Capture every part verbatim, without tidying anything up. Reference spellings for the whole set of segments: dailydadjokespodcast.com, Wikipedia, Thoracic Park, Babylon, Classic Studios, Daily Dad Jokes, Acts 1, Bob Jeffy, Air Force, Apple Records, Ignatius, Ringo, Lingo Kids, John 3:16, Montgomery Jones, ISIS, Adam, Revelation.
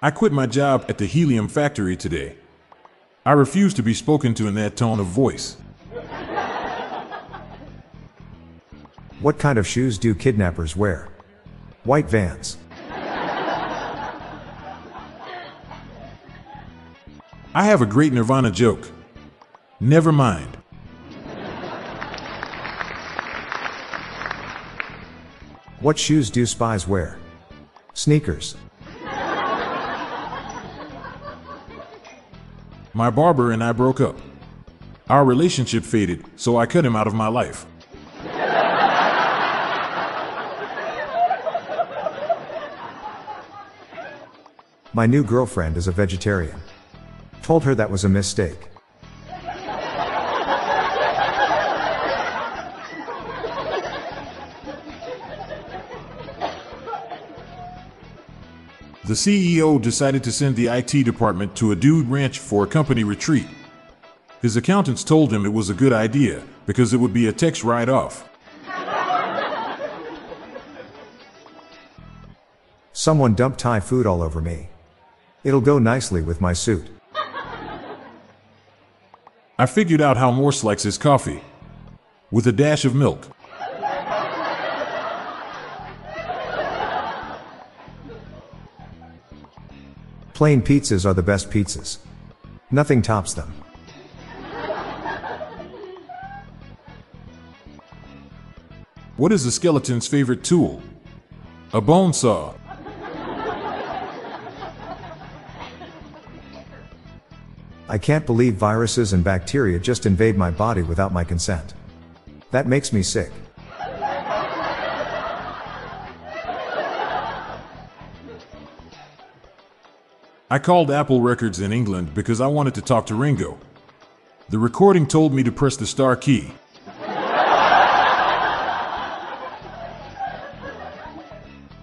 I quit my job at the helium factory today. I refuse to be spoken to in that tone of voice. What kind of shoes do kidnappers wear? White Vans. I have a great Nirvana joke. Never mind. What shoes do spies wear? Sneakers. My barber and I broke up. Our relationship faded, so I cut him out of my life. My new girlfriend is a vegetarian. Told her that was a mistake. The C E O decided to send the I T department to a dude ranch for a company retreat. His accountants told him it was a good idea because it would be a tax write-off. Someone dumped Thai food all over me. It'll go nicely with my suit. I figured out how Morse likes his coffee. With a dash of milk. Plain pizzas are the best pizzas. Nothing tops them. What is a skeleton's favorite tool? A bone saw. I can't believe viruses and bacteria just invade my body without my consent. That makes me sick. I called Apple Records in England because I wanted to talk to Ringo. The recording told me to press the star key.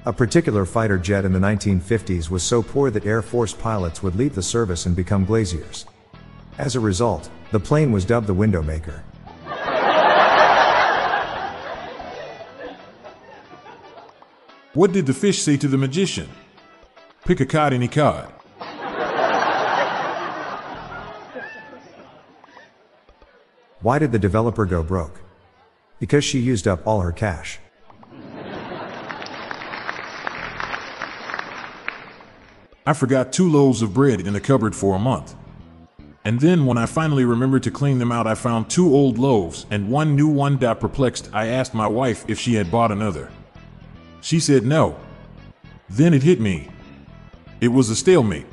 A particular fighter jet in the nineteen fifties was so poor that Air Force pilots would leave the service and become glaziers. As a result, the plane was dubbed the window maker. What did the fish say to the magician? Pick a cod, any cod. Why did the developer go broke? Because she used up all her cash. I forgot two loaves of bread in the cupboard for a month. And then when I finally remembered to clean them out, I found two old loaves and one new one. Perplexed, I asked my wife if she had bought another. She said no. Then it hit me. It was a stalemate.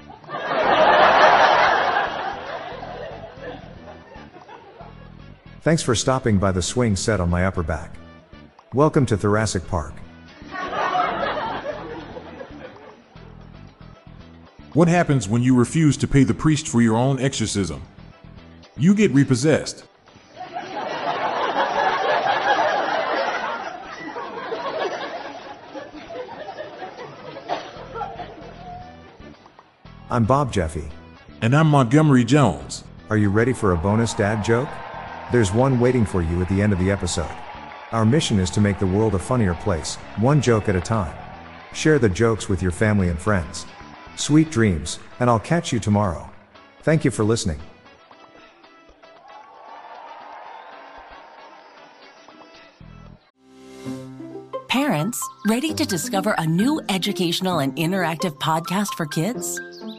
Thanks for stopping by the swing set on my upper back. Welcome to Thoracic Park. What happens when you refuse to pay the priest for your own exorcism? You get repossessed. I'm Bob Jeffy. And I'm Montgomery Jones. Are you ready for a bonus dad joke? There's one waiting for you at the end of the episode. Our mission is to make the world a funnier place, one joke at a time. Share the jokes with your family and friends. Sweet dreams, and I'll catch you tomorrow. Thank you for listening. Parents, ready to discover a new educational and interactive podcast for kids?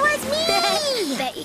was me. Bet you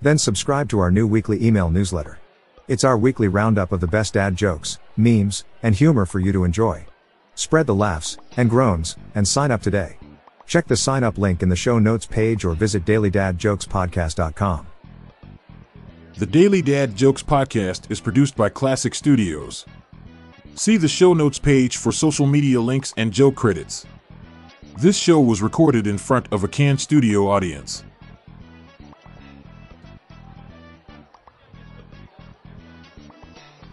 Then subscribe to our new weekly email newsletter. It's our weekly roundup of the best dad jokes, memes, and humor for you to enjoy. Spread the laughs and groans, and sign up today. Check the sign-up link in the show notes page or visit daily dad jokes podcast dot com. The Daily Dad Jokes podcast is produced by Classic Studios. See the show notes page for social media links and joke credits. This show was recorded in front of a canned studio audience.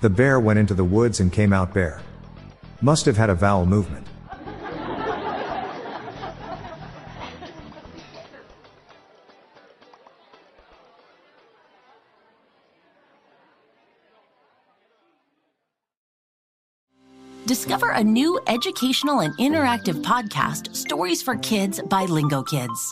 The bear went into the woods and came out bare. Must have had a vowel movement. Discover a new educational and interactive podcast, Stories for Kids by Lingo Kids.